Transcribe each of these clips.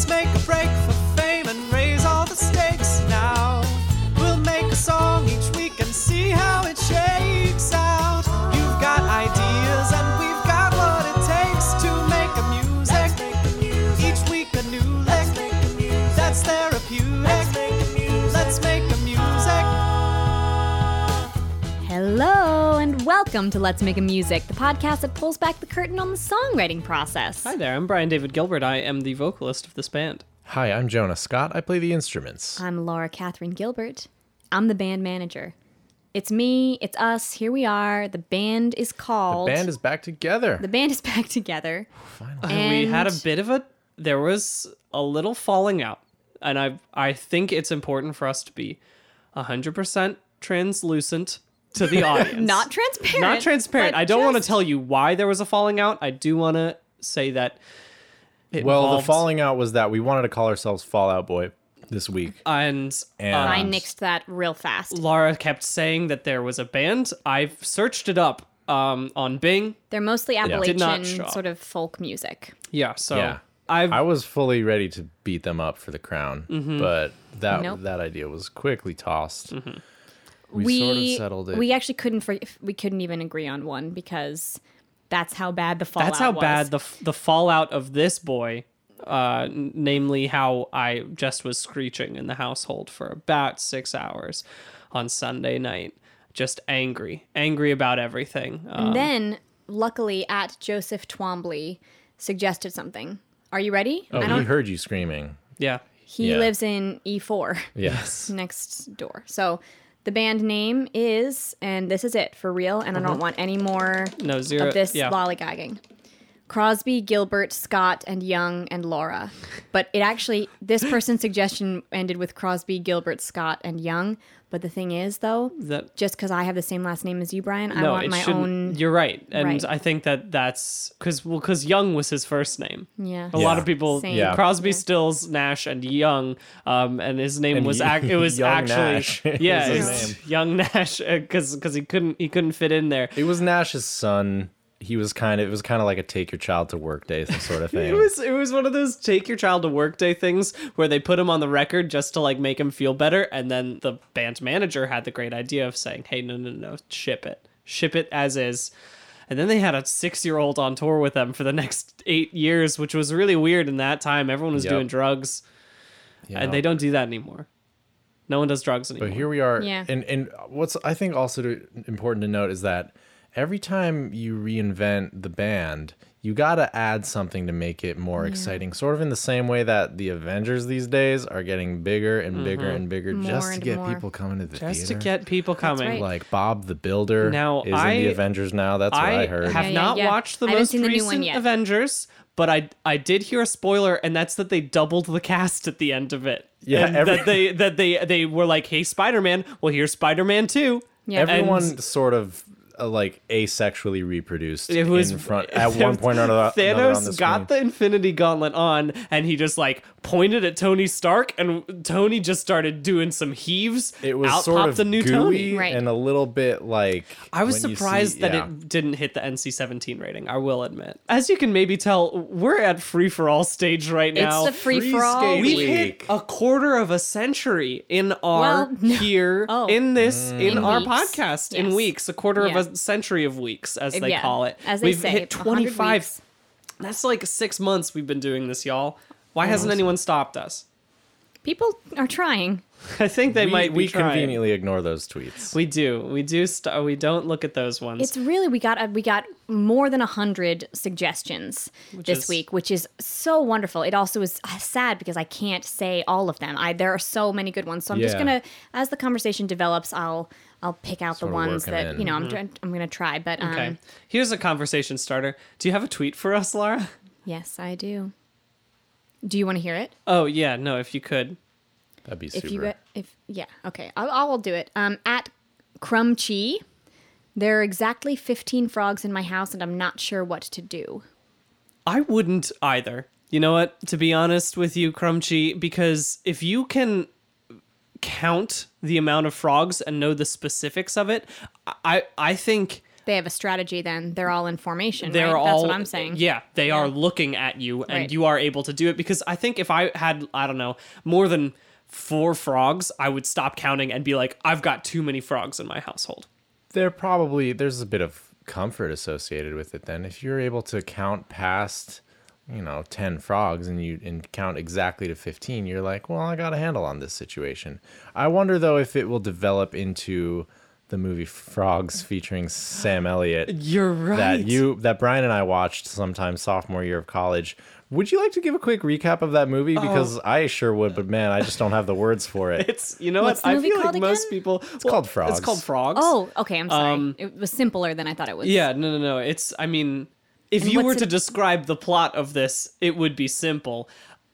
Let's make a break for fame and raise all the stakes now. We'll make a song each week and see how it shakes out. You've got ideas and we've got what it takes to make a music. Each week a new lick that's therapeutic. Let's make a music. Hello and welcome to Let's Make a Music, the podcast that pulls back the curtain on the songwriting process. Hi there, I'm Brian David Gilbert. I am the vocalist of this band. Hi, I'm Jonah Scott. I play the instruments. I'm Laura Catherine Gilbert. I'm the band manager. It's me, it's us, here we are. The band is called... The band is back together. The band is back together. Finally. And... We had a bit of a... There was a little falling out, and I think it's important for us to be 100% translucent to the audience. Not transparent. I don't want to tell you why there was a falling out. I do want to say that the falling out was that we wanted to call ourselves Fallout Boy this week. And I nixed that real fast. Laura kept saying that there was a band. I've searched it up on Bing. They're mostly Appalachian sort of folk music. Yeah, so... Yeah. I was fully ready to beat them up for the crown, but that idea was quickly tossed. Mm-hmm. We sort of settled it. We actually couldn't even agree on one because that's how bad the fallout was. That's how bad the fallout of this boy, namely how I just was screeching in the household for about 6 hours on Sunday night, just angry about everything. And then, luckily, at Joseph Twombly suggested something. Are you ready? Oh, he heard you screaming. Yeah. He lives in E4. Yes. Next door. So... The band name is, and this is it, for real, and I don't want any more of this lollygagging. Crosby, Gilbert, Scott, and Young, and Laura. But it actually, this person's suggestion ended with Crosby, Gilbert, Scott, and Young. But the thing is, though, that, just because I have the same last name as you, Brian, I want my own... You're right. And right. I think that's... Because Young was his first name. Yeah. A lot of people... Yeah. Crosby, Stills, Nash, and Young. And his name was Young actually... Nash. Yeah, it's Young Nash. Because he couldn't fit in there. It was Nash's son... It was kind of like a take your child to work day, some sort of thing. It was one of those take your child to work day things where they put him on the record just to like make him feel better. And then the band manager had the great idea of saying, hey, no, ship it as is. And then they had a 6-year-old on tour with them for the next 8 years, which was really weird. In that time, everyone was doing drugs and they don't do that anymore. No one does drugs anymore. But here we are. Yeah. And what's I think also important to note is that every time you reinvent the band, you got to add something to make it more exciting. Sort of in the same way that the Avengers these days are getting bigger and bigger and bigger just to get people coming to the theater. Just to get people coming. Right. Like Bob the Builder is in the Avengers now. That's what I heard. I have not watched the most recent Avengers, but I did hear a spoiler, and that's that they doubled the cast at the end of it. Yeah, and they were like, hey, Spider-Man, well, here's Spider-Man 2. Yeah. Everyone sort of... like asexually reproduced. It was in front at one point or another. Thanos got the Infinity Gauntlet on, and he just like pointed at Tony Stark, and Tony just started doing some heaves. It was out sort of the new gooey Tony, and a little bit like. I was surprised that it didn't hit the NC-17 rating. I will admit, as you can maybe tell, we're at free for all stage right now. It's a free for all. We hit a quarter of a century in our in our podcast in weeks. A quarter of a century of weeks, as they call it. As we've hit 25. Weeks. That's like 6 months we've been doing this, y'all. Why hasn't anyone stopped us? People are trying. I think they might be trying. We conveniently ignore those tweets. We do. We don't look at those ones. It's really, we got more than 100 suggestions this week, which is so wonderful. It also is sad because I can't say all of them. There are so many good ones. So I'm just going to, as the conversation develops, I'll pick out the ones that, I'm going to try. But okay. Here's a conversation starter. Do you have a tweet for us, Laura? Yes, I do. Do you want to hear it? Oh, yeah. No, if you could. That'd be super. Okay. I'll do it. At Crumb Chi, there are exactly 15 frogs in my house, and I'm not sure what to do. I wouldn't either. You know what? To be honest with you, Crumb Chi, because if you can... count the amount of frogs and know the specifics of it, I think they have a strategy then. They're all in formation, right? That's what I'm saying. Yeah, they are looking at you, and you are able to do it. Because I think if I had, I don't know, more than 4 frogs, I would stop counting and be like, I've got too many frogs in my household. There's a bit of comfort associated with it then. If you're able to count past, 10 frogs and count exactly to 15, you're like, well, I got a handle on this situation. I wonder, though, if it will develop into the movie Frogs featuring Sam Elliott. You're right. That Brian and I watched sometime sophomore year of college. Would you like to give a quick recap of that movie? Because I sure would, but man, I just don't have the words for it. What's what? I feel like again? Most people... It's called Frogs. It's called Frogs. Oh, okay, I'm sorry. It was simpler than I thought it was. Yeah, no. If you were to describe the plot of this, it would be simple.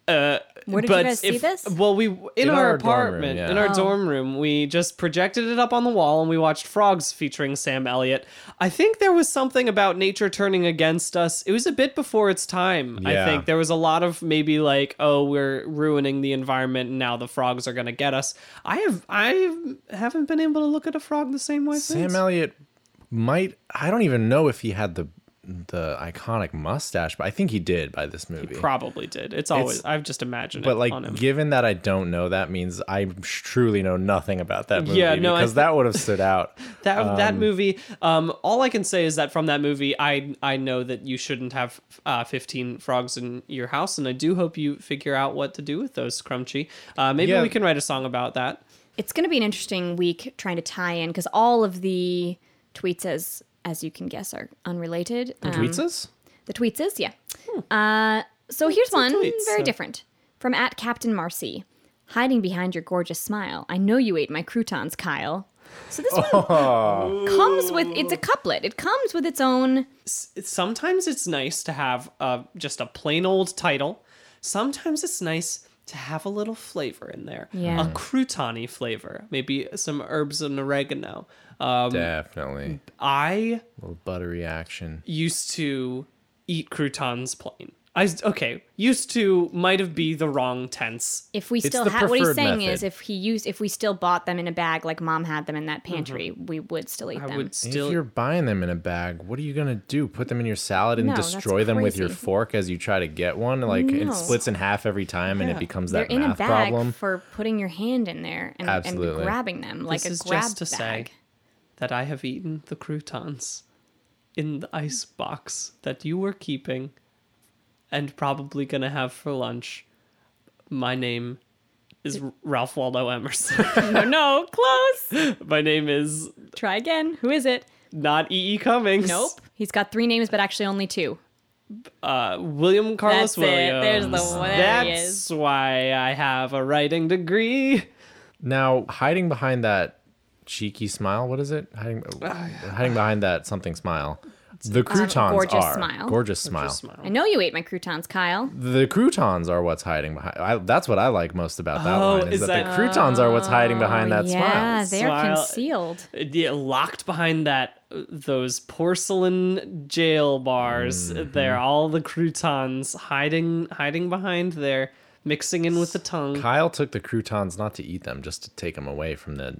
Where did you guys see this? Well, in our dorm room, we just projected it up on the wall and we watched Frogs featuring Sam Elliott. I think there was something about nature turning against us. It was a bit before its time, I think. There was a lot of maybe like, oh, we're ruining the environment and now the frogs are going to get us. I haven't been able to look at a frog the same way since. Sam Elliott I don't even know if he had the iconic mustache, but I think he did by this movie. He probably did. I've just imagined it on him. But given that I don't know, that means I truly know nothing about that movie because that would have stood out. That movie, all I can say is that from that movie, I know that you shouldn't have 15 frogs in your house, and I do hope you figure out what to do with those, Crunchy. Maybe we can write a song about that. It's going to be an interesting week trying to tie in because all of the tweets as you can guess, are unrelated. The tweetses, yeah. So here's one very different. From @CaptainMarcy. Hiding behind your gorgeous smile. I know you ate my croutons, Kyle. So this one comes with... It's a couplet. It comes with its own... Sometimes it's nice to have just a plain old title. Sometimes it's nice to have a little flavor in there. Yeah. A crouton-y flavor. Maybe some herbs and oregano. Definitely. A little buttery action. Used to eat croutons plain. Used to might have been the wrong tense. If we still had what he's saying method. Is if we still bought them in a bag like Mom had them in that pantry, we would still eat them. If you're buying them in a bag, what are you gonna do? Put them in your salad and destroy them with your fork as you try to get one? It splits in half every time and it becomes that math in a bag problem. For putting your hand in there and grabbing them like this a grab just to bag. Say that I have eaten the croutons in the ice box that you were keeping and probably going to have for lunch. My name is Ralph Waldo Emerson. No, close. My name is... Try again. Who is it? Not E.E. Cummings. Nope. He's got 3 names, but actually only 2. William Carlos Williams. There's the one. That's why I have a writing degree. Now, hiding behind that cheeky smile, what is it? Hiding behind that something smile. The croutons gorgeous smile. I know you ate my croutons, Kyle. The croutons are what's hiding behind. That's what I like most about that line is that the croutons are what's hiding behind that smile. Yeah, they're concealed. Yeah, locked behind those porcelain jail bars. Mm-hmm. They're all the croutons hiding behind there. Mixing in with the tongue. Kyle took the croutons not to eat them, just to take them away from the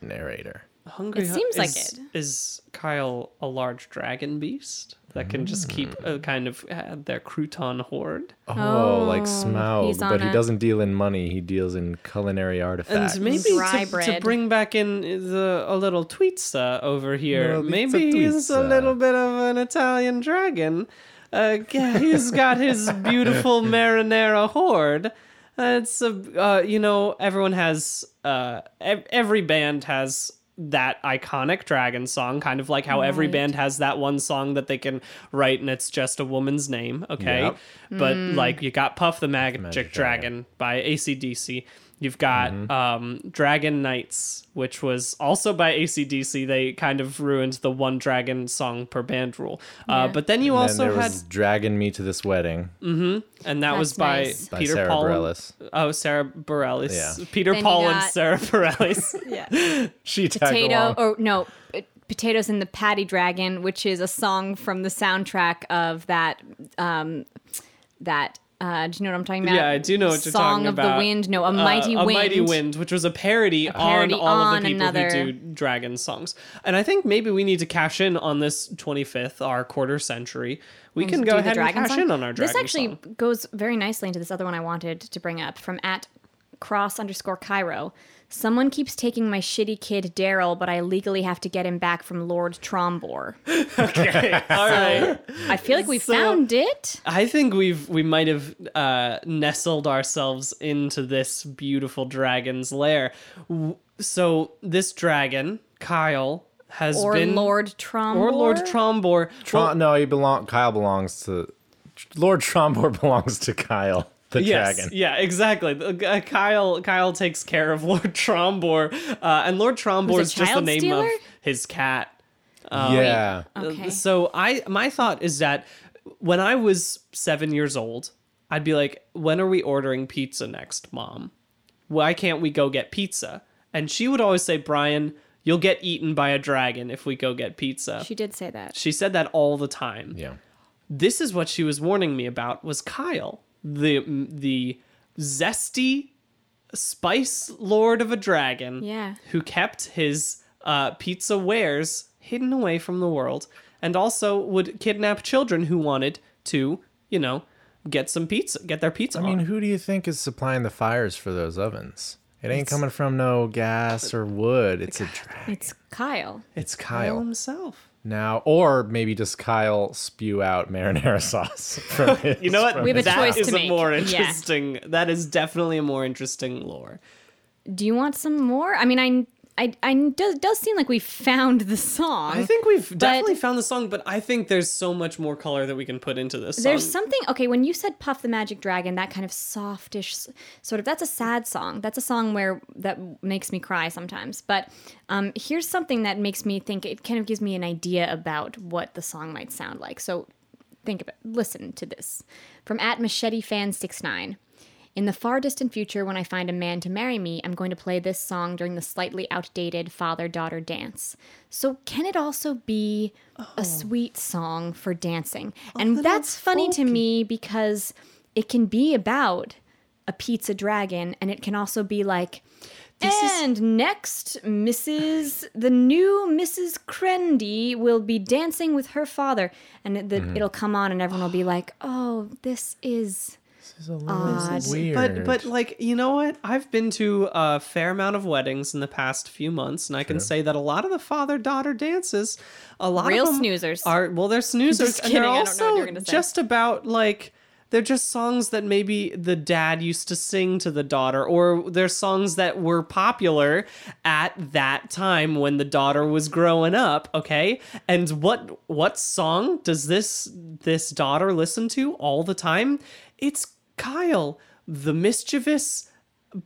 narrator. Hungry. It seems like it. Is Kyle a large dragon beast that can just keep a kind of their crouton hoard? Oh, like Smaug, but he doesn't deal in money. He deals in culinary artifacts. And maybe to bring back in a little tweetza over here. Maybe he's a little bit of an Italian dragon. He's got his beautiful marinara hoard. Everyone has, every band has that iconic dragon song, kind of like how every band has that one song that they can write and it's just a woman's name. Okay. Yep. But you got Puff the Magic Dragon by AC/DC. You've got Dragon Knights, which was also by AC/DC. They kind of ruined the one dragon song per band rule. Yeah. But then you had Dragon Me to This Wedding. Mm-hmm. And that was by Peter Sara Paul. Bareilles. Sara Bareilles. Yeah. Peter then Paul and Sara Bareilles. Yeah. She tagged along. Potatoes and the Patty Dragon, which is a song from the soundtrack of that Do you know what I'm talking about? Yeah, I do know what you're talking about. Song of the Wind. No, A Mighty Wind. A Mighty Wind, which was a parody on all of the people who do dragon songs. And I think maybe we need to cash in on this 25th, our quarter century. We can go ahead and cash in on our dragon song. This actually goes very nicely into this other one I wanted to bring up from @cross_Cairo. Someone keeps taking my shitty kid Daryl, but I legally have to get him back from Lord Trombor. Okay, all right. I feel like we've found it. I think we might have nestled ourselves into this beautiful dragon's lair. So this dragon, Kyle, has been Lord Trombor. Or Lord Trombor. Lord Trombor belongs to Kyle. The dragon. Yeah, exactly. Kyle takes care of Lord Trombor, and Lord Trombor is just the name of his cat. Yeah. Okay. So my thought is that when I was 7 years old, I'd be like, when are we ordering pizza next, Mom? Why can't we go get pizza? And she would always say, Brian, you'll get eaten by a dragon if we go get pizza. She did say that. She said that all the time. Yeah. This is what she was warning me about was Kyle. The zesty spice lord of a dragon who kept his pizza wares hidden away from the world and also would kidnap children who wanted to, get some pizza, get their pizza. I mean, who do you think is supplying the fires for those ovens? It ain't coming from no gas or wood. It's a dragon. It's Kyle. It's Kyle himself. Now, or maybe just Kyle spew out marinara sauce from his. You know what? We have a choice to make. That is a more interesting. Yeah. That is definitely a more interesting lore. Do you want some more? I mean, it does seem like we found the song. I think we've definitely found the song, but I think there's so much more color that we can put into this song. There's something... Okay, when you said Puff the Magic Dragon, that kind of softish sort of... That's a sad song. That's a song that makes me cry sometimes. But here's something that makes me think... It kind of gives me an idea about what the song might sound like. So listen to this. From @MacheteFan69. In the far distant future, when I find a man to marry me, I'm going to play this song during the slightly outdated father-daughter dance. So can it also be a sweet song for dancing? And that's funny to me because it can be about a pizza dragon, and it can also be like... Next, the new Mrs. Crendy will be dancing with her father. And it'll come on, and everyone will be like, oh, this is... This is a little weird. But like, you know what? I've been to a fair amount of weddings in the past few months, and I can say that a lot of the father-daughter dances, a lot of them snoozers. They're snoozers. Just kidding, and they're also I don't know what you're gonna say. Just about like, they're just songs that maybe the dad used to sing to the daughter, or they're songs that were popular at that time when the daughter was growing up, okay? And what song does this daughter listen to all the time? It's Kyle, the mischievous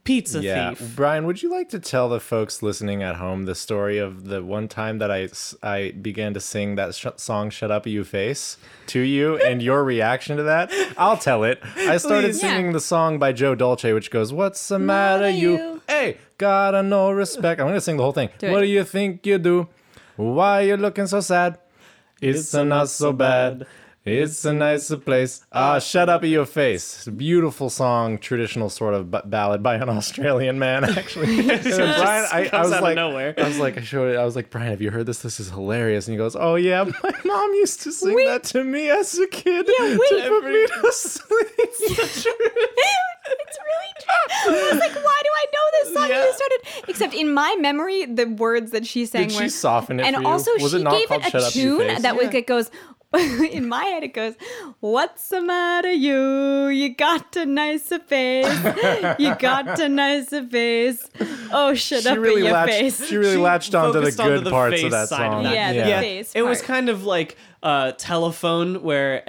pizza thief. Brian, would you like to tell the folks listening at home the story of the one time that I began to sing that song, Shut Up You Face, to you and your reaction to that? I'll tell it. I started singing the song by Joe Dolce, which goes, what's the matter, you? Hey, gotta no respect. I'm going to sing the whole thing. What do you think you do? Why you looking so sad? It's not so bad. It's a nicer place. Shut Up Your Face. It's a beautiful song, traditional sort of ballad by an Australian man, actually. Brian, I was like, nowhere. I showed it. I was like, Brian, have you heard this? This is hilarious. And he goes, oh, yeah, my mom used to sing that to me as a kid. Yeah, to put me to sleep. It's really true. I was like, why do I know this song? Yeah. Except in my memory, the words that she sang were... Did she soften it for you? And also, she gave it a tune that goes... In my head, it goes, what's the matter, you? You got a nicer face. You got a nicer face. Oh, shut up in your face. She really latched onto the good parts of that song. The face part. It was kind of like... Telephone where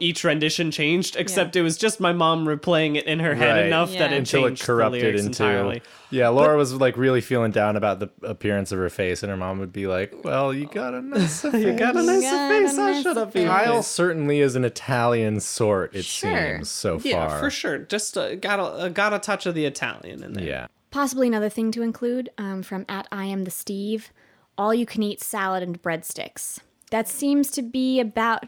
each rendition changed, except it was just my mom replaying it in her head enough that it corrupted into entirely. Yeah, Laura was like really feeling down about the appearance of her face, and her mom would be like, "Well, you got a nice face. Shut up, Kyle certainly is an Italian sort. It seems so far. Yeah, for sure. Just got a touch of the Italian in there. Yeah, possibly another thing to include from @IamTheSteve. All you can eat salad and breadsticks. That seems to be about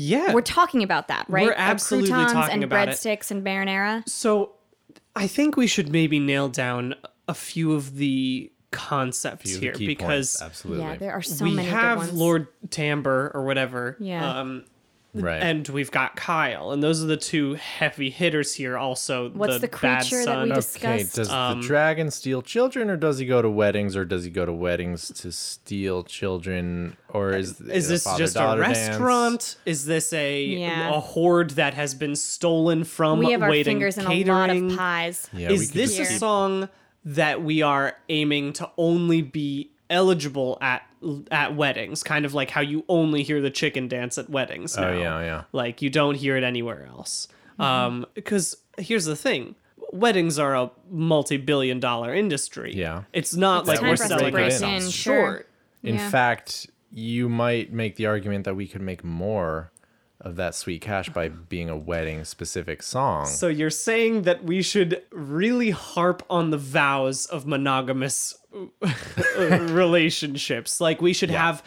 Yeah. We're talking about that, right? We're absolutely talking about it. And breadsticks and marinara. So I think we should maybe nail down a few of the concepts here, because absolutely, yeah, there are so many. We have Lord Tambor or whatever, yeah, right, and we've got Kyle, and those are the two heavy hitters here. Also, what's the creature that we discussed? Okay, does the dragon steal children, or does he go to weddings, or does he go to weddings to steal children, or is this just a restaurant? Dance? Is this a hoard that has been stolen from? We have our fingers in a lot of pies. Yeah, is this a song that we are aiming to only be eligible at weddings, kind of like how you only hear the chicken dance at weddings now. Oh, yeah. Like, you don't hear it anywhere else. Mm-hmm. Because here's the thing. Weddings are a multi-billion dollar industry. Yeah. It's not like we're selling ourselves short. In fact, you might make the argument that we could make more of that sweet cash by being a wedding specific song. So you're saying that we should really harp on the vows of monogamous relationships. Like we should have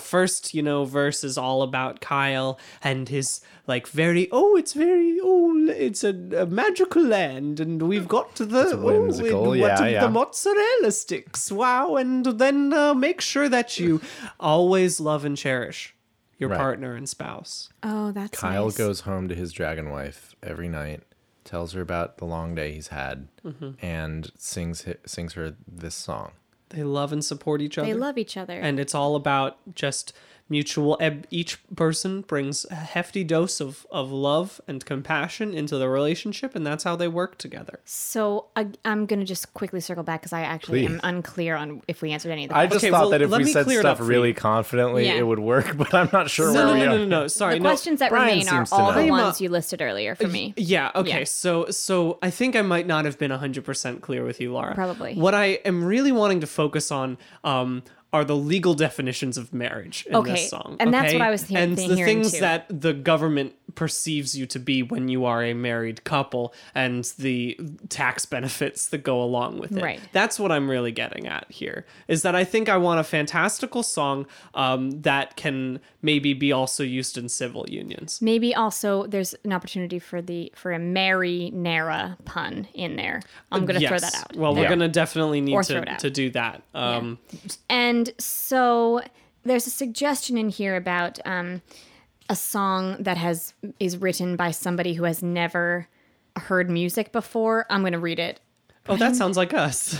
first, verses all about Kyle and his it's a magical land, and we've got the mozzarella sticks. Wow. And then make sure that you always love and cherish your partner and spouse. Oh, that's Kyle nice. Goes home to his dragon wife every night, tells her about the long day he's had, mm-hmm. and sings her this song. They love and support each other. They love each other. And it's all about just mutual. Each person brings a hefty dose of love and compassion into the relationship, and that's how they work together. So I'm going to just quickly circle back, because I actually am unclear on if we answered any of the questions. I just thought that if we said stuff really confidently, it would work, but I'm not sure where we are. No, sorry. The questions that remain are all the ones you listed earlier for me. Yeah, okay. Yeah. So I think I might not have been 100% clear with you, Laura. Probably. What I am really wanting to focus on are the legal definitions of marriage in this song. And that's what I was hearing. And the things too. That the government perceives you to be when you are a married couple, and the tax benefits that go along with it. Right. That's what I'm really getting at here, is that I think I want a fantastical song that can maybe be also used in civil unions. Maybe also there's an opportunity for a marinara pun in there. I'm going to throw that out. Well, we're going to definitely need to do that. And so there's a suggestion in here about a song that is written by somebody who has never heard music before. I'm going to read it. Oh, that sounds like us.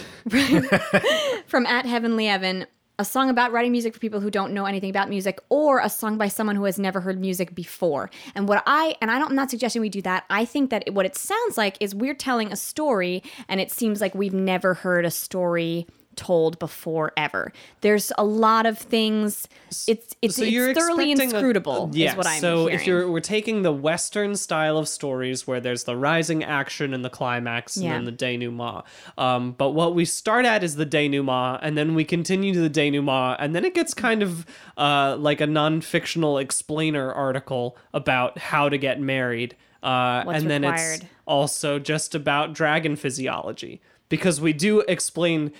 From @HeavenlyEvan, a song about writing music for people who don't know anything about music, or a song by someone who has never heard music before. And I'm not suggesting we do that. I think that what it sounds like is we're telling a story, and it seems like we've never heard a story told before ever. There's a lot of things. It's thoroughly inscrutable. Is what I'm hearing. If we're taking the Western style of stories where there's the rising action and the climax and then the denouement. But what we start at is the denouement, and then we continue to the denouement, and then it gets kind of like a non-fictional explainer article about how to get married. And then required. It's also just about dragon physiology. Because we do explain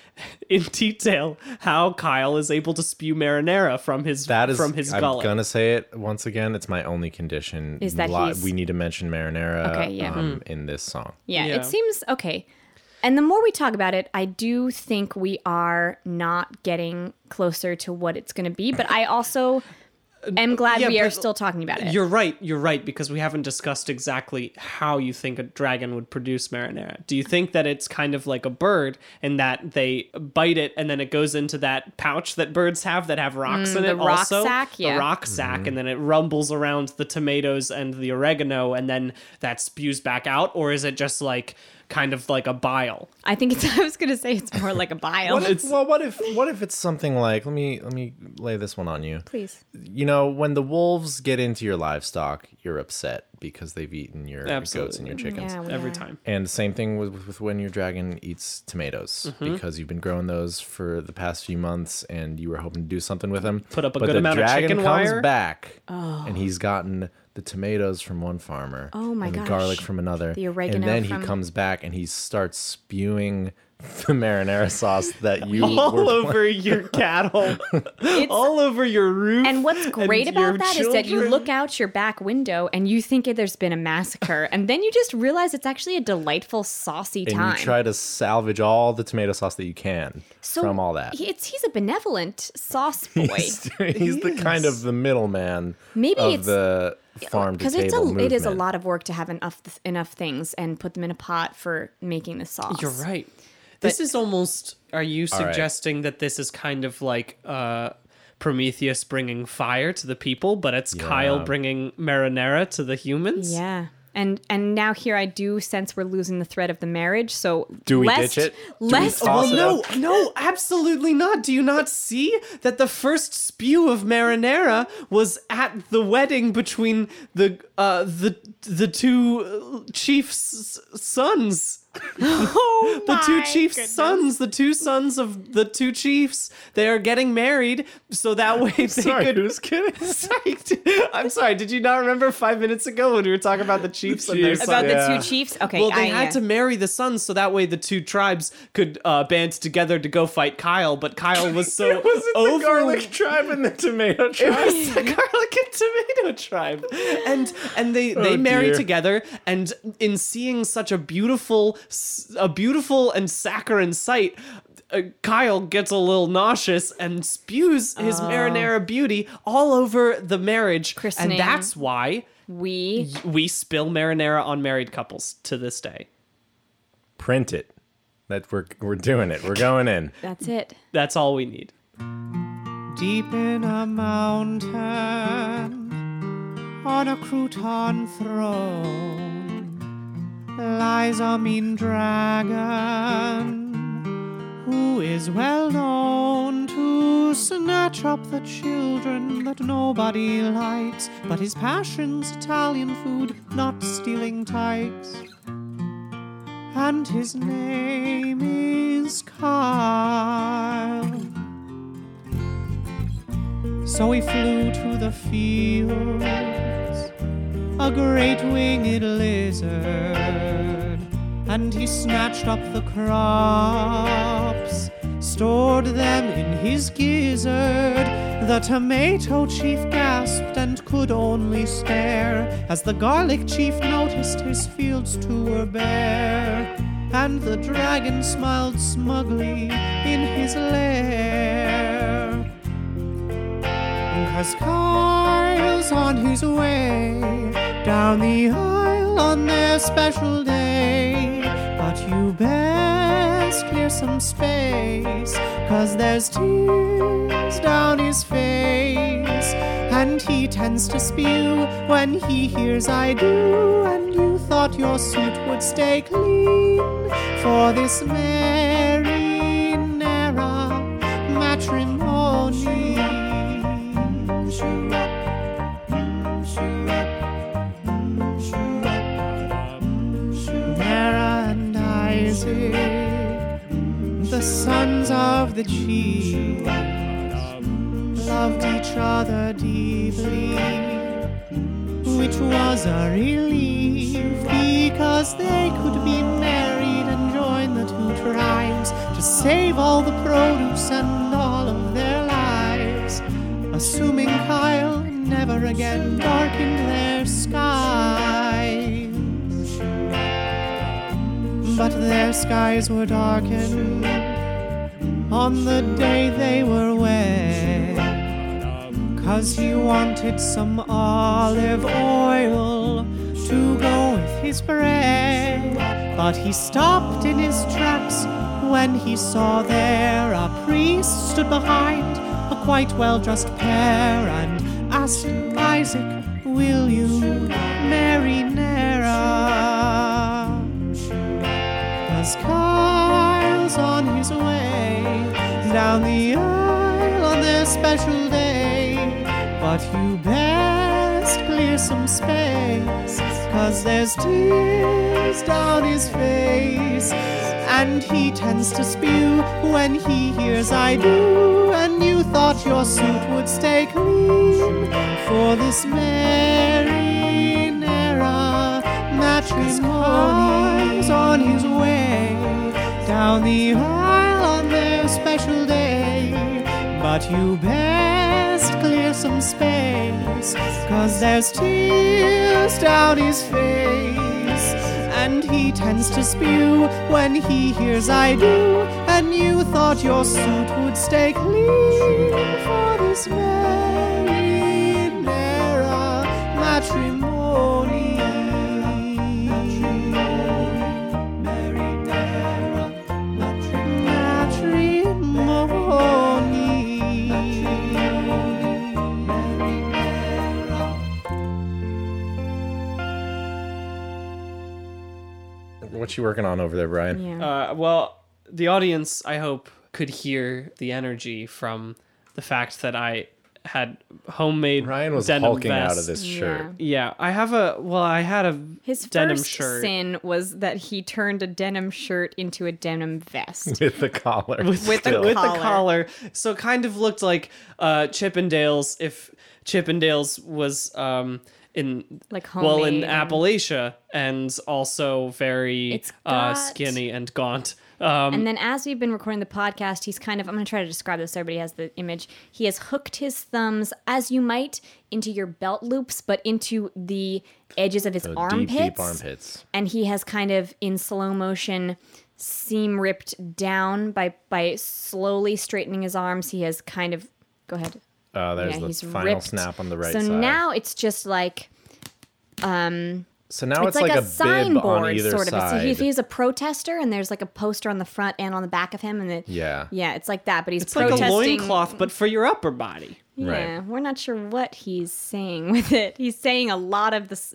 in detail how Kyle is able to spew marinara from his gullet. I'm gonna say it once again. It's my only condition. Is that we need to mention marinara in this song. Yeah, it seems okay. And the more we talk about it, I do think we are not getting closer to what it's going to be. But I also am glad we are still talking about it. You're right, because we haven't discussed exactly how you think a dragon would produce marinara. Do you think that it's kind of like a bird, and that they bite it and then it goes into that pouch that birds have that have rocks in it also? The rock sack, and then it rumbles around the tomatoes and the oregano, and then that spews back out? Or is it just like kind of like a bile? I think I was going to say it's more like a bile. What if it's something like, let me lay this one on you. Please. When the wolves get into your livestock, you're upset because they've eaten your goats and your chickens. Yeah, every time. And same thing with when your dragon eats tomatoes, because you've been growing those for the past few months and you were hoping to do something with them. Put up a good amount of chicken wire. But the dragon comes back and he's gotten the tomatoes from one farmer. Oh my gosh. And the garlic from another. The oregano. And then he comes back and he starts spewing the marinara sauce that you all over your cattle, all over your roof. And what's great about that is that you look out your back window and you think there's been a massacre, and then you just realize it's actually a delightful, saucy time. And you try to salvage all the tomato sauce that you can from all that. He's a benevolent sauce boy. He's the kind of the middleman. Maybe it's the farm to table movement. Because it is a lot of work to have enough things and put them in a pot for making the sauce. You're right. This is almost, are you suggesting that this is kind of like Prometheus bringing fire to the people, but it's Kyle bringing marinara to the humans? Yeah. And now here I do sense we're losing the thread of the marriage, so... Do we ditch it? No, absolutely not. Do you not see that the first spew of marinara was at the wedding between the two chiefs' sons? Oh, the two chiefs' sons, the two sons of the two chiefs, they are getting married, so that way they could. Who's kidding? I'm sorry. Did you not remember 5 minutes ago when we were talking about the chiefs and their sons? About the two chiefs. Okay. Well, they had to marry the sons, so that way the two tribes could band together to go fight Kyle. But Kyle was so it wasn't over the garlic tribe and the tomato tribe. It was the garlic and tomato tribe, and they marry together, and in seeing such a beautiful and saccharine sight, Kyle gets a little nauseous and spews his marinara beauty all over the marriage. Christening. And that's why we spill marinara on married couples to this day. Print it. That we're doing it. We're going in. That's it. That's all we need. Deep in a mountain on a crouton throne lies a mean dragon who is well known to snatch up the children that nobody likes, but his passion's Italian food, not stealing tykes. And his name is Kyle. So he flew to the fields, a great winged lizard, and he snatched up the crops, stored them in his gizzard. The tomato chief gasped and could only stare as the garlic chief noticed his fields too were bare, and the dragon smiled smugly in his lair. 'Cause Kyle's on his way down the aisle on their special day, but you best clear some space, 'cause there's tears down his face, and he tends to spew when he hears I do, and you thought your suit would stay clean for this marinara matrimony. The sons of the chief loved each other deeply, which was a relief, because they could be married and join the two tribes to save all the produce and all of their lives, assuming Kyle never again darkened their skies. But their skies were darkened on the day they were wed, 'cause he wanted some olive oil to go with his bread. But he stopped in his tracks when he saw there a priest stood behind, a quite well-dressed pair, and asked Isaac, "Will you marry Nara?" Kyle's on his way down the aisle on their special day, but you best clear some space, 'cause there's tears down his face, and he tends to spew when he hears I do, and you thought your suit would stay clean for this marriage. His ponies on his way down the aisle on their special day. But you best clear some space, 'cause there's tears down his face. And he tends to spew when he hears I do. And you thought your suit would stay clean for this married era matrimony. What you working on over there, Brian? Yeah. Well, the audience, I hope, could hear the energy from the fact that I had homemade Brian was denim hulking vest. Out of this shirt. Yeah, I had a his denim first shirt. His sin was that he turned a denim shirt into a denim vest with the collar. With the collar, so it kind of looked like Chippendale's if Chippendale's was. In like homemade. Well, in Appalachia, and also very skinny and gaunt. And then as we've been recording the podcast, he's kind of, I'm going to try to describe this so everybody has the image. He has hooked his thumbs, as you might, into your belt loops, but into the edges of his armpits. Deep armpits. And he has kind of, in slow motion, seam ripped down by slowly straightening his arms. He has kind of, go ahead. There's the final ripped. Snap on the right side. So now it's just like... so now it's like a signboard on either sort of. So he's a protester, and there's like a poster on the front and on the back of him. And yeah, it's like that, but it's protesting. It's like a loincloth, but for your upper body. Yeah, right. We're not sure what he's saying with it. He's saying a lot of this...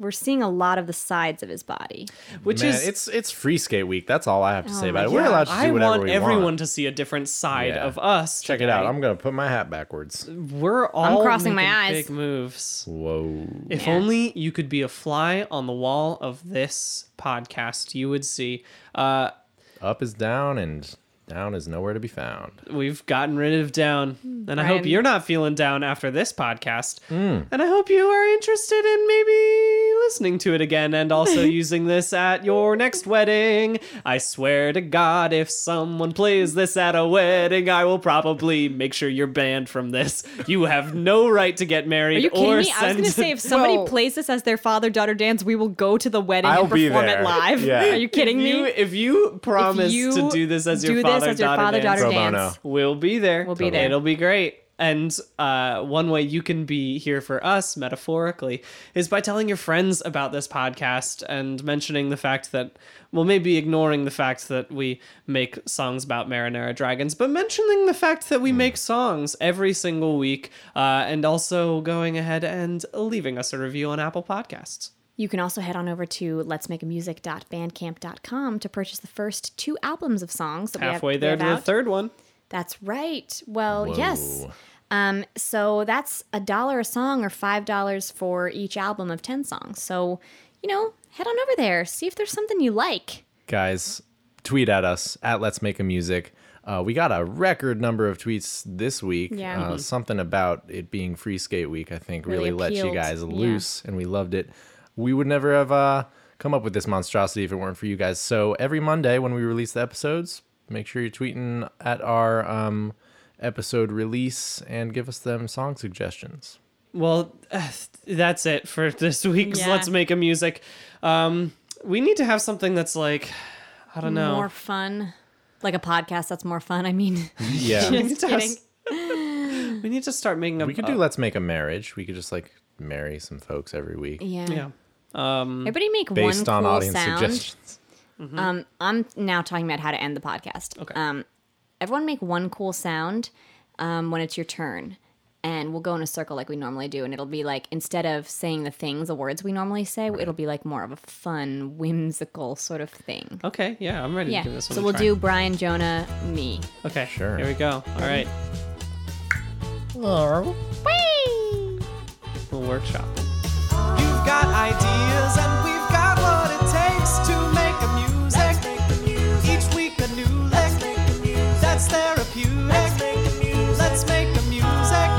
We're seeing a lot of the sides of his body, which is it's free skate week. That's all I have to say about it. We're allowed to do whatever we want. I want everyone to see a different side of us. Check it out. I'm gonna put my hat backwards. We're all crossing my eyes. Big moves. Whoa! If only you could be a fly on the wall of this podcast, you would see. Up is down and. Down is nowhere to be found. We've gotten rid of down. And Brian. I hope you're not feeling down after this podcast. And I hope you are interested in maybe listening to it again and also using this at your next wedding. I swear to God, if someone plays this at a wedding, I will probably make sure you're banned from this. You have no right to get married. Are you kidding me? I was going to say, if somebody plays this as their father-daughter dance, we will go to the wedding and perform it live. Yeah. Are you kidding me? If you promise to do this as your father as your father-daughter dance. We'll be there. It'll be great. And one way you can be here for us, metaphorically, is by telling your friends about this podcast and mentioning the fact that, well, maybe ignoring the fact that we make songs about marinara dragons, but mentioning the fact that we make songs every single week, and also going ahead and leaving us a review on Apple Podcasts. You can also head on over to letsmakeamusic.bandcamp.com to purchase the first 2 albums of songs. That halfway there to the third one. That's right. Well, yes. So that's $1 a song or $5 for each album of 10 songs. So, head on over there. See if there's something you like. Guys, tweet at us at Let's Make a Music. We got a record number of tweets this week. Yeah. Something about it being Free Skate Week, I think, really let you guys loose. Yeah. And we loved it. We would never have come up with this monstrosity if it weren't for you guys. So every Monday when we release the episodes, make sure you're tweeting at our episode release and give us them song suggestions. Well, that's it for this week's Let's Make a Music. We need to have something that's like, I don't know. More fun. Like a podcast that's more fun, I mean. Yeah. Just kidding. We need to start making We could do Let's Make a Marriage. We could just like marry some folks every week. Yeah. Everybody make one based on cool audience sound. Suggestions. Mm-hmm. I'm now talking about how to end the podcast. Okay. Everyone make one cool sound when it's your turn, and we'll go in a circle like we normally do, and it'll be like instead of saying the words we normally say, it'll be like more of a fun, whimsical sort of thing. Okay. Yeah, I'm ready to give this one. So we'll do Brian, Jonah, me. Okay. Sure. Here we go. All right. Hello. Whee! We'll workshop. You've got ideas and we've got what it takes to make a music. Each week a new lick. That's therapeutic. Let's make a music.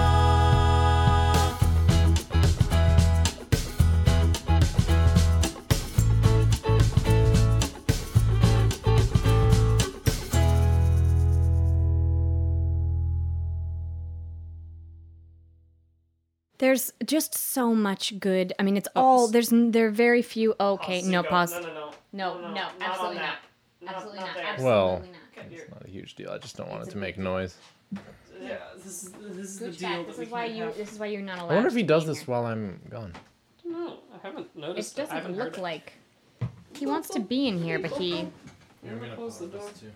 There's just so much good. I mean, it's all there are very few. Okay, no pause. No, absolutely not. Absolutely not. Well, it's not a huge deal. I just don't want it to make noise. Yeah, this is the deal. This is why you're not allowed. I wonder if he does this while I'm gone. No, I haven't noticed. It doesn't look like he wants to be in here, but he. You're gonna close the door too.